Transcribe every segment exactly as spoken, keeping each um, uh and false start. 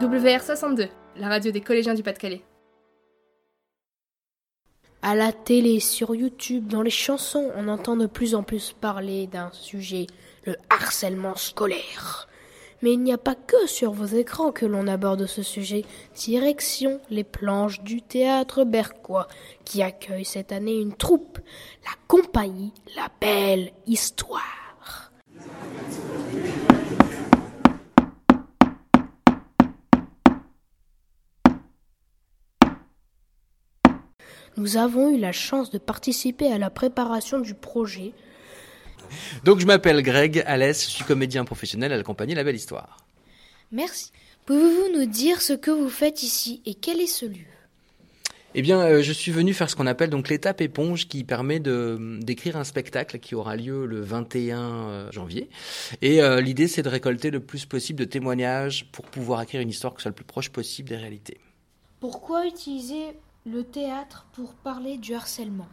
W R soixante-deux, la radio des collégiens du Pas-de-Calais. À la télé, sur YouTube, dans les chansons, on entend de plus en plus parler d'un sujet, le harcèlement scolaire. Mais il n'y a pas que sur vos écrans que l'on aborde ce sujet. Direction les planches du théâtre Berquois, qui accueille cette année une troupe, la compagnie La Belle Histoire. Nous avons eu la chance de participer à la préparation du projet. Donc je m'appelle Greg Alès, je suis comédien professionnel à la compagnie La Belle Histoire. Merci. Pouvez-vous nous dire ce que vous faites ici et quel est ce lieu ? Eh bien, euh, je suis venu faire ce qu'on appelle donc l'étape éponge, qui permet de d'écrire un spectacle qui aura lieu le vingt et un janvier. Et euh, l'idée, c'est de récolter le plus possible de témoignages pour pouvoir écrire une histoire qui soit le plus proche possible des réalités. Pourquoi utiliser le théâtre pour parler du harcèlement ?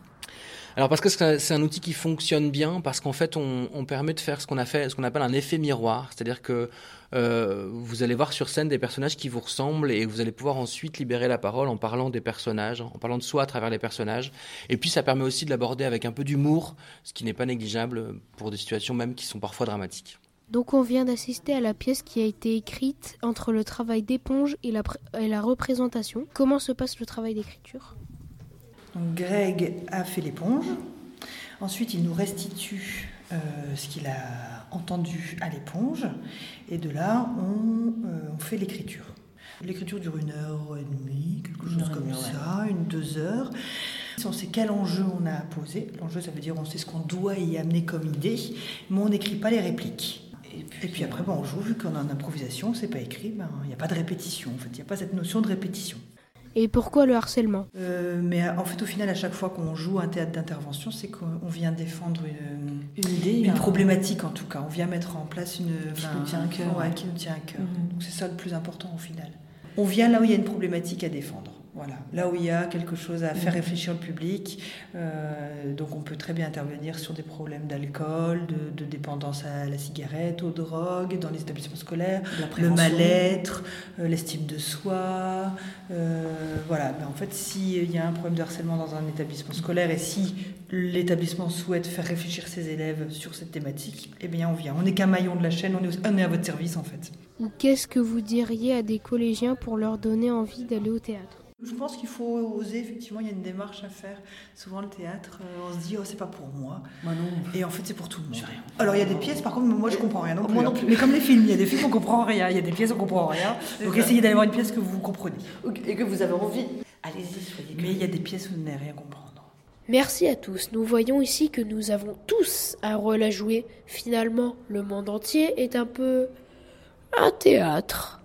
Alors parce que c'est un outil qui fonctionne bien, parce qu'en fait on, on permet de faire ce qu'on a fait, ce qu'on appelle un effet miroir, c'est-à-dire que euh, vous allez voir sur scène des personnages qui vous ressemblent et vous allez pouvoir ensuite libérer la parole en parlant des personnages, en parlant de soi à travers les personnages. Et puis ça permet aussi de l'aborder avec un peu d'humour, ce qui n'est pas négligeable pour des situations même qui sont parfois dramatiques. Donc on vient d'assister à la pièce qui a été écrite entre le travail d'éponge et la, et la représentation. Comment se passe le travail d'écriture ? Donc Greg a fait l'éponge, ensuite il nous restitue euh, ce qu'il a entendu à l'éponge, et de là on, euh, on fait l'écriture. L'écriture dure une heure et demie, quelque chose une comme heure, ça, ouais. une, deux heures. On sait quel enjeu on a à poser, l'enjeu ça veut dire on sait ce qu'on doit y amener comme idée, mais on n'écrit pas les répliques. Et puis, et puis après bon, on joue, vu qu'on est en improvisation, c'est pas écrit, il ben, n'y a pas de répétition, en fait, il n'y a pas cette notion de répétition. Et pourquoi le harcèlement ? euh, Mais en fait, au final, à chaque fois qu'on joue un théâtre d'intervention, c'est qu'on vient défendre une, une idée, une un... problématique en tout cas. On vient mettre en place une qui ben, nous tient un cœur, ouais, qui nous tient à cœur. Mm-hmm. Donc c'est ça le plus important au final. On vient là où il y a une problématique à défendre. Voilà, là où il y a quelque chose à faire réfléchir le public. Euh, donc on peut très bien intervenir sur des problèmes d'alcool, de, de dépendance à la cigarette, aux drogues, dans les établissements scolaires, le mal-être, euh, l'estime de soi. Euh, voilà, mais en fait, s'il y a un problème de harcèlement dans un établissement scolaire et si l'établissement souhaite faire réfléchir ses élèves sur cette thématique, eh bien on vient. On n'est qu'un maillon de la chaîne, on est, au, on est à votre service en fait. Ou qu'est-ce que vous diriez à des collégiens pour leur donner envie d'aller au théâtre ? Je pense qu'il faut oser, effectivement, il y a une démarche à faire. Souvent, le théâtre, on se dit « Oh, c'est pas pour moi. » Moi non. Et en fait, c'est pour tout le monde. J'ai rien. Alors, il y a des pièces, par contre, moi, je comprends rien. Non plus. Moi non plus. Mais comme les films, il y a des films, on comprend rien. Il y a des pièces, on comprend rien. Donc, essayez d'aller voir une pièce que vous comprenez. Et que vous avez envie. Allez-y, soyez curieux. Mais il y a des pièces où vous n'allez rien comprendre. Merci à tous. Nous voyons ici que nous avons tous un rôle à jouer. Finalement, le monde entier est un peu un théâtre.